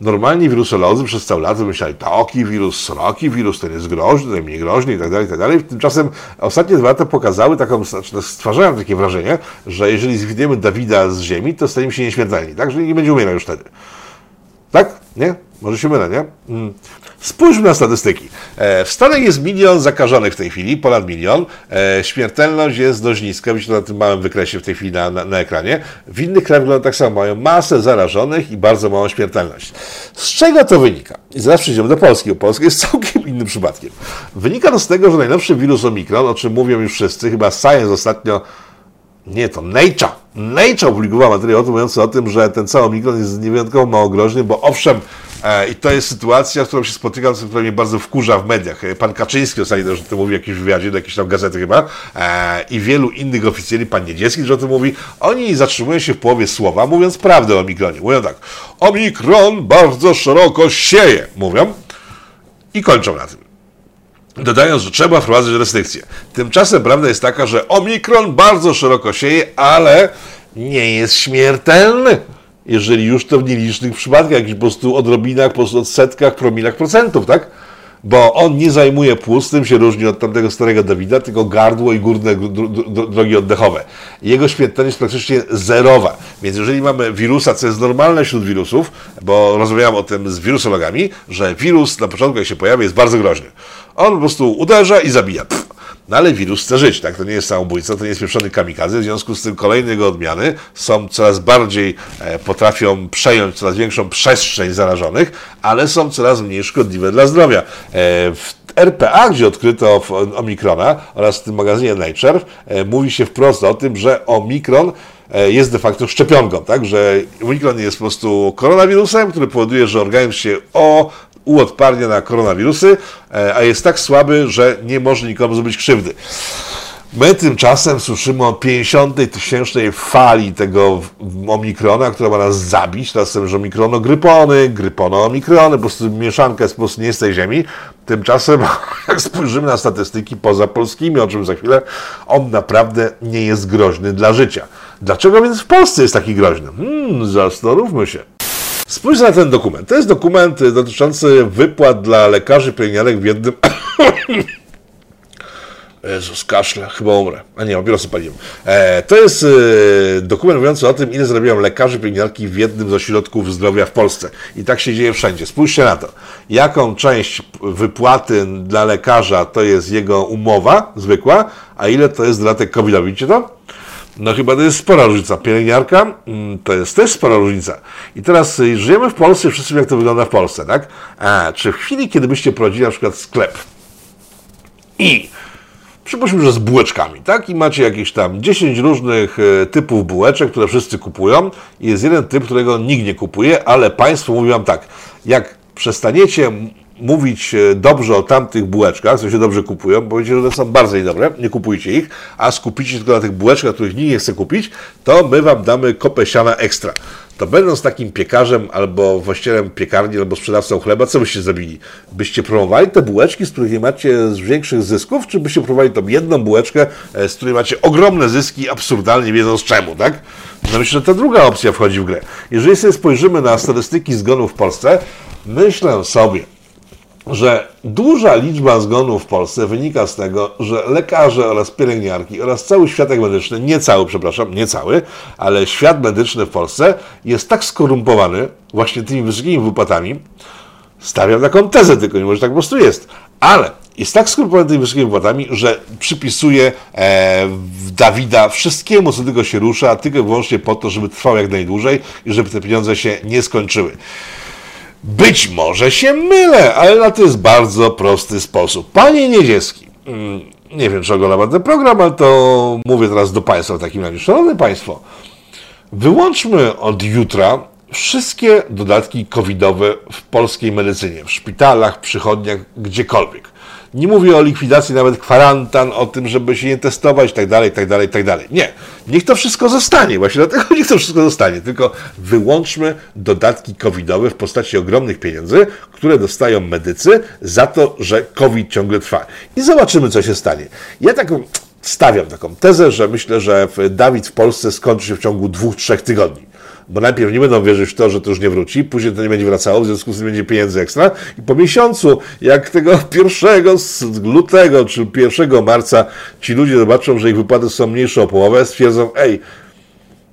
Normalni wirusolodzy przez całe lata myśleli, taki wirus, sroki wirus, ten jest groźny, ten mniej groźny i tak dalej, i tak dalej. Tymczasem ostatnie dwa lata pokazały taką, znaczy stwarzają takie wrażenie, że jeżeli zwidziemy Dawida z ziemi, to staniemy się nieśmiertelni, tak? Że nie będzie umierał już wtedy. Tak? Nie? Może się mylę, nie? Mm. Spójrzmy na statystyki. E, w Stanach jest milion zakażonych w tej chwili, ponad milion. E, śmiertelność jest dość niska, widzicie na tym małym wykresie w tej chwili na, na, na ekranie. W innych krajach wygląda tak samo, mają masę zarażonych i bardzo małą śmiertelność. Z czego to wynika? I zaraz przejdziemy do Polski, bo Polska jest całkiem innym przypadkiem. Wynika to z tego, że najnowszy wirus Omikron, o czym mówią już wszyscy, chyba Science ostatnio, nie, to Nature. Nature opublikowała materiał mówiący o tym, że ten cały Omikron jest niewyjątkowo mało groźny, bo owszem, e, i to jest sytuacja, z którą się spotykam, która mnie bardzo wkurza w mediach. Pan Kaczyński ostatnio też o tym mówi w jakimś wywiadzie, do jakiejś tam gazety chyba, e, i wielu innych oficjeli, pan Niedzielski też o tym mówi, oni zatrzymują się w połowie słowa, mówiąc prawdę o Omikronie. Mówią tak, Omikron bardzo szeroko sieje, mówią, i kończą na tym. Dodając, że trzeba wprowadzać restrykcje. Tymczasem prawda jest taka, że Omikron bardzo szeroko sieje, ale nie jest śmiertelny. Jeżeli już to w nielicznych przypadkach, jakichś po prostu odrobinach, po prostu odsetkach, promilach procentów, tak? bo on nie zajmuje płuc, tym się różni od tamtego starego Dawida, tylko gardło i górne drogi oddechowe. Jego śmiertelność jest praktycznie zerowa. Więc jeżeli mamy wirusa, co jest normalne wśród wirusów, bo rozmawiałem o tym z wirusologami, że wirus na początku, jak się pojawia, jest bardzo groźny. On po prostu uderza i zabija. Pff. No ale wirus chce żyć, tak? To nie jest samobójca, to nie jest pieprzony kamikadze. W związku z tym kolejne jego odmiany są coraz bardziej, e, potrafią przejąć coraz większą przestrzeń zarażonych, ale są coraz mniej szkodliwe dla zdrowia. E, w R P A, gdzie odkryto Omikrona oraz w tym magazynie Nature, e, mówi się wprost o tym, że Omikron jest de facto szczepionką, tak? Że Omikron jest po prostu koronawirusem, który powoduje, że organizm się o... uodparnia na koronawirusy, a jest tak słaby, że nie może nikomu zrobić krzywdy. My tymczasem słyszymy o pięćdziesiątej tysięcznej fali tego Omikrona, która ma nas zabić. Teraz są już omikronogrypony, grypono-omikrony, po prostu mieszanka jest po prostu nie z tej ziemi. Tymczasem, jak spojrzymy na statystyki poza polskimi, o czym za chwilę, on naprawdę nie jest groźny dla życia. Dlaczego więc w Polsce jest taki groźny? Hmm, zastanówmy się. Spójrzcie na ten dokument. To jest dokument dotyczący wypłat dla lekarzy, pielęgniarek w jednym... Jezus, kaszle, chyba umrę. A nie, papierosy paliłem. E, to jest e, dokument mówiący o tym, ile zarabiają lekarze, pielęgniarki w jednym z ośrodków zdrowia w Polsce. I tak się dzieje wszędzie. Spójrzcie na to. Jaką część wypłaty dla lekarza to jest jego umowa zwykła, a ile to jest dodatek covidowy. Widzicie to? No chyba to jest spora różnica. Pielęgniarka to jest też spora różnica. I teraz żyjemy w Polsce, wszyscy wiemy, jak to wygląda w Polsce, tak? A czy w chwili, kiedy byście prowadzili na przykład sklep i przypuśćmy, że z bułeczkami, tak? I macie jakieś tam dziesięć różnych typów bułeczek, które wszyscy kupują i jest jeden typ, którego nikt nie kupuje, ale państwo mówi wam tak, jak przestaniecie mówić dobrze o tamtych bułeczkach, co się dobrze kupują, bo wiecie, że one są bardzo niedobre, nie kupujcie ich, a skupicie się tylko na tych bułeczkach, których nikt nie chce kupić, to my wam damy kopę siana ekstra. To będąc takim piekarzem, albo właścicielem piekarni, albo sprzedawcą chleba, co byście zrobili? Byście promowali te bułeczki, z których nie macie większych zysków, czy byście promowali tą jedną bułeczkę, z której macie ogromne zyski, absurdalnie wiedząc czemu, tak? No myślę, że ta druga opcja wchodzi w grę. Jeżeli sobie spojrzymy na statystyki zgonów w Polsce, myślę sobie, że duża liczba zgonów w Polsce wynika z tego, że lekarze oraz pielęgniarki oraz cały światek medyczny, nie cały, przepraszam, nie cały, ale świat medyczny w Polsce jest tak skorumpowany właśnie tymi wysokimi wypłatami, stawiam taką tezę tylko, nie może tak po prostu jest, ale jest tak skorumpowany tymi wysokimi wypłatami, że przypisuje e, Dawida wszystkiemu, co tylko się rusza, tylko i wyłącznie po to, żeby trwał jak najdłużej i żeby te pieniądze się nie skończyły. Być może się mylę, ale na to jest bardzo prosty sposób. Panie Niedzielski, nie wiem, czy oglądam ten program, ale to mówię teraz do Państwa w takim razie. Szanowni Państwo, wyłączmy od jutra wszystkie dodatki covidowe w polskiej medycynie, w szpitalach, przychodniach, gdziekolwiek. Nie mówię o likwidacji nawet kwarantan, o tym, żeby się nie testować, tak dalej, tak dalej, tak dalej. Nie. Niech to wszystko zostanie. Właśnie dlatego niech to wszystko zostanie. Tylko wyłączmy dodatki covidowe w postaci ogromnych pieniędzy, które dostają medycy za to, że COVID ciągle trwa. I zobaczymy, co się stanie. Ja taką stawiam taką tezę, że myślę, że Dawid w Polsce skończy się w ciągu dwóch, trzech tygodni. Bo najpierw nie będą wierzyć w to, że to już nie wróci, później to nie będzie wracało, w związku z tym będzie pieniędzy ekstra i po miesiącu, jak tego pierwszego lutego czy pierwszego marca ci ludzie zobaczą, że ich wypłaty są mniejsze o połowę, stwierdzą, ej,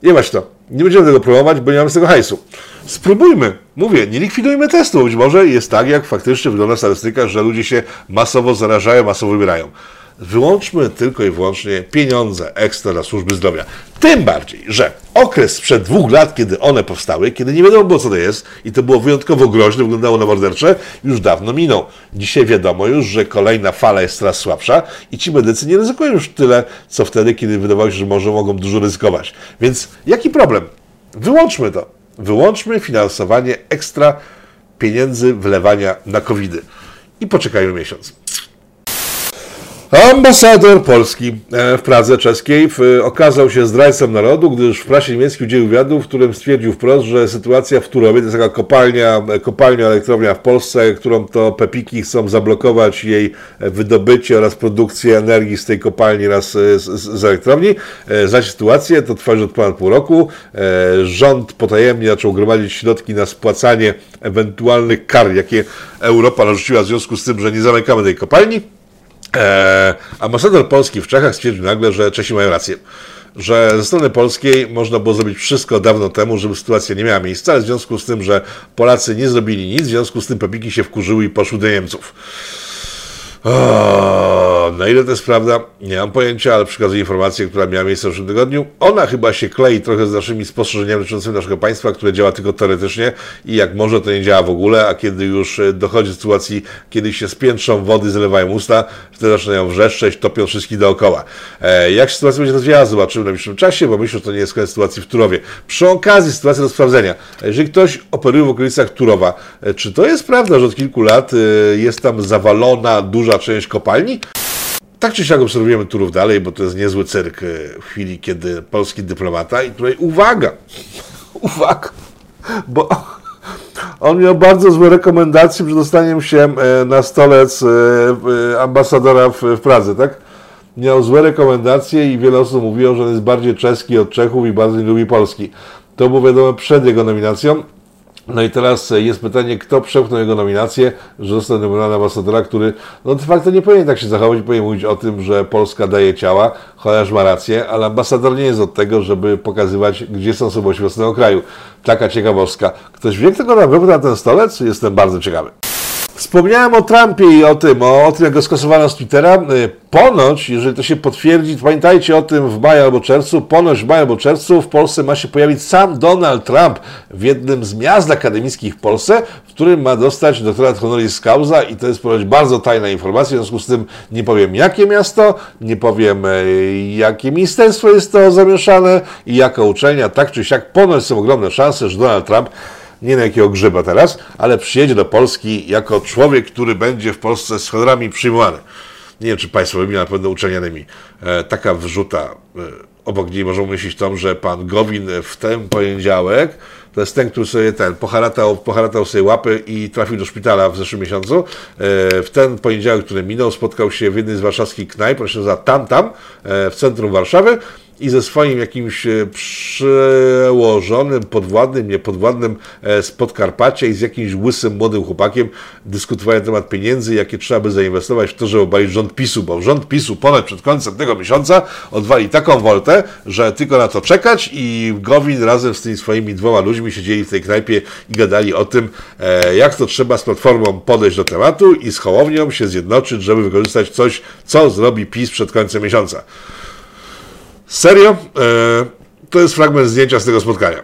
nie masz to, nie będziemy tego promować, bo nie mamy z tego hajsu. Spróbujmy. Mówię, nie likwidujmy testu, być może jest tak, jak faktycznie wygląda statystyka, że ludzie się masowo zarażają, masowo wybierają. Wyłączmy tylko i wyłącznie pieniądze ekstra dla służby zdrowia. Tym bardziej, że okres sprzed dwóch lat, kiedy one powstały, kiedy nie wiadomo było, co to jest i to było wyjątkowo groźne, wyglądało na mordercze, już dawno minął. Dzisiaj wiadomo już, że kolejna fala jest coraz słabsza i ci medycy nie ryzykują już tyle, co wtedy, kiedy wydawało się, że może mogą dużo ryzykować. Więc jaki problem? Wyłączmy to. Wyłączmy finansowanie ekstra pieniędzy wlewania na covidy. I poczekajmy miesiąc. Ambasador Polski w Pradze Czeskiej okazał się zdrajcą narodu, gdyż w prasie niemieckiej udzielił wywiadu, w którym stwierdził wprost, że sytuacja w Turowie, to jest taka kopalnia, kopalnia elektrownia w Polsce, którą to pepiki chcą zablokować jej wydobycie oraz produkcję energii z tej kopalni oraz z, z, z elektrowni. Zaś sytuację to trwa już od ponad pół roku. Rząd potajemnie zaczął gromadzić środki na spłacanie ewentualnych kar, jakie Europa narzuciła w związku z tym, że nie zamykamy tej kopalni. Eee, ambasador Polski w Czechach stwierdził nagle, że Czesi mają rację, że ze strony polskiej można było zrobić wszystko dawno temu, żeby sytuacja nie miała miejsca, ale w związku z tym, że Polacy nie zrobili nic, w związku z tym pepiki się wkurzyły i poszły do Niemców. O, na ile to jest prawda? Nie mam pojęcia, ale przekazuję informację, która miała miejsce w zeszłym tygodniu. Ona chyba się klei trochę z naszymi spostrzeżeniami dotyczącymi naszego państwa, które działa tylko teoretycznie i jak może to nie działa w ogóle, a kiedy już dochodzi do sytuacji, kiedy się spiętrzą wody, zalewają usta, wtedy zaczynają wrzeszczeć, topią wszystkich dookoła. E, jak się sytuacja będzie rozwijała, zobaczymy w najbliższym czasie, bo myślę, że to nie jest koniec sytuacji w Turowie. Przy okazji sytuacja do sprawdzenia. Jeżeli ktoś operuje w okolicach Turowa, czy to jest prawda, że od kilku lat jest tam zawalona duża część kopalni? Tak czy siak obserwujemy Turów dalej, bo to jest niezły cyrk w chwili, kiedy polski dyplomata i tutaj uwaga, uwaga, bo on miał bardzo złe rekomendacje przedostaniem się na stolec ambasadora w Pradze, tak? Miał złe rekomendacje i wiele osób mówiło, że on jest bardziej czeski od Czechów i bardzo nie lubi Polski. To było wiadomo przed jego nominacją. No i teraz jest pytanie, kto przepchnął jego nominację, że został nominowany ambasadora, który no de facto nie powinien tak się zachować, powinien mówić o tym, że Polska daje ciała, chociaż ma rację, ale ambasador nie jest od tego, żeby pokazywać, gdzie są słabości własnego kraju. Taka ciekawostka. Ktoś wie, kto go nam wybrał na ten stolec? Jestem bardzo ciekawy. Wspomniałem o Trumpie i o tym, o, o tym, jak go skasowano z Twittera. Ponoć, jeżeli to się potwierdzi, pamiętajcie o tym w maju albo czerwcu, ponoć w maju albo czerwcu w Polsce ma się pojawić sam Donald Trump w jednym z miast akademickich w Polsce, w którym ma dostać doktorat honoris causa i to jest ponoć bardzo tajna informacja, w związku z tym nie powiem jakie miasto, nie powiem jakie ministerstwo jest to zamieszane i jaka uczelnia, tak czy siak, ponoć są ogromne szanse, że Donald Trump nie na jakiego grzyba teraz, ale przyjedzie do Polski jako człowiek, który będzie w Polsce z honorami przyjmowany. Nie wiem, czy państwowymi, ale na pewno uczelnianymi. E, taka wrzuta. E, obok niej można umieścić tą, że pan Gowin w ten poniedziałek, to jest ten, który sobie ten poharatał, poharatał sobie łapy i trafił do szpitala w zeszłym miesiącu. E, w ten poniedziałek, który minął, spotkał się w jednej z warszawskich knajp, proszę za tam, tam, e, w centrum Warszawy. I ze swoim jakimś przełożonym, podwładnym, niepodwładnym z Podkarpacia i z jakimś łysym, młodym chłopakiem dyskutowali na temat pieniędzy, jakie trzeba by zainwestować w to, żeby obalić rząd PiSu, bo rząd PiSu ponad przed końcem tego miesiąca odwali taką woltę, że tylko na to czekać i Gowin razem z tymi swoimi dwoma ludźmi siedzieli w tej knajpie i gadali o tym, jak to trzeba z Platformą podejść do tematu i z Hołownią się zjednoczyć, żeby wykorzystać coś, co zrobi PiS przed końcem miesiąca. Serio? Eee, to jest fragment zdjęcia z tego spotkania.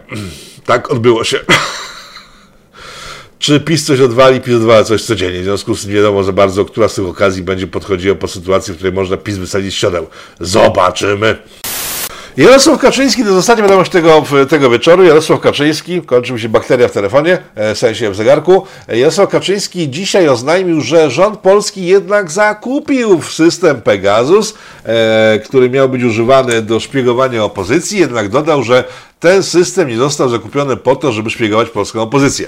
Tak odbyło się. Czy PiS coś odwali? PiS odwala coś codziennie. W związku z tym nie wiadomo za bardzo, która z tych okazji będzie podchodziła po sytuacji, w której można PiS wysadzić z siodeł. Zobaczymy. Jarosław Kaczyński, to ostatnia wiadomość tego, tego wieczoru. Jarosław Kaczyński, kończy mi się bakteria w telefonie, w sensie w zegarku. Jarosław Kaczyński dzisiaj oznajmił, że rząd polski jednak zakupił system Pegasus, e, który miał być używany do szpiegowania opozycji, jednak dodał, że ten system nie został zakupiony po to, żeby szpiegować polską opozycję.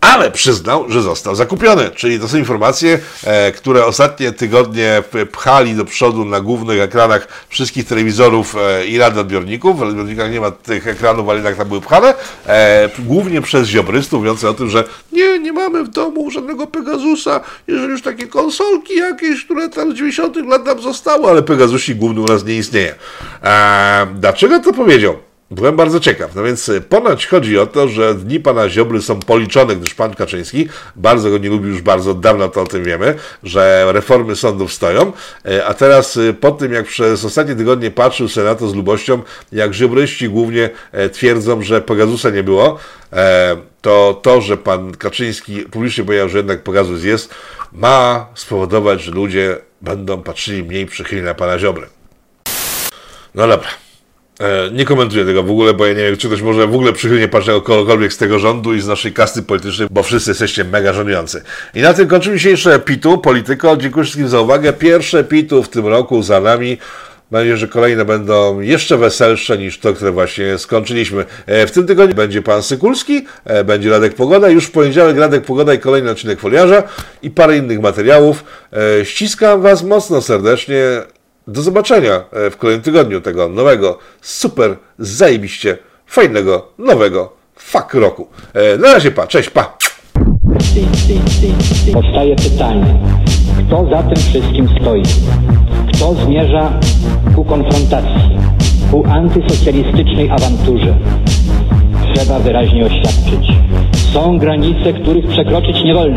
Ale przyznał, że został zakupiony. Czyli to są informacje, e, które ostatnie tygodnie pchali do przodu na głównych ekranach wszystkich telewizorów e, i rad odbiorników. W odbiornikach nie ma tych ekranów, ale jednak tam były pchane. E, głównie przez ziobrystów, mówiące o tym, że nie, nie mamy w domu żadnego Pegasusa, jeżeli już takie konsolki jakieś, które tam z dziewięćdziesiątych lat nam zostały, ale Pegasusi główny u nas nie istnieje. E, dlaczego to powiedział? Byłem bardzo ciekaw. No więc ponoć chodzi o to, że dni pana Ziobry są policzone, gdyż pan Kaczyński bardzo go nie lubi już bardzo od dawna, to o tym wiemy, że reformy sądów stoją, a teraz po tym, jak przez ostatnie tygodnie patrzył sobie na to z lubością, jak ziobryści głównie twierdzą, że Pegasusa nie było, to to, że pan Kaczyński publicznie powiedział, że jednak Pegasus jest, ma spowodować, że ludzie będą patrzyli mniej przychylnie na pana Ziobry. No dobra. Nie komentuję tego w ogóle, bo ja nie wiem, czy ktoś może w ogóle przychylnie patrzy o kogokolwiek z tego rządu i z naszej kasty politycznej, bo wszyscy jesteście mega żenujący. I na tym kończymy dzisiejsze Pitu Polityko. Dziękuję wszystkim za uwagę. Pierwsze Pitu w tym roku za nami. Mam nadzieję, że kolejne będą jeszcze weselsze niż to, które właśnie skończyliśmy. W tym tygodniu będzie pan Sykulski, będzie Radek Pogoda, już w poniedziałek Radek Pogoda i kolejny odcinek Foliarza i parę innych materiałów. Ściskam was mocno serdecznie. Do zobaczenia w kolejnym tygodniu tego nowego, super, zajebiście, fajnego, nowego fuck roku. Na razie pa, cześć, pa! Powstaje pytanie, kto za tym wszystkim stoi? Kto zmierza ku konfrontacji, ku antysocjalistycznej awanturze? Trzeba wyraźnie oświadczyć, są granice, których przekroczyć nie wolno.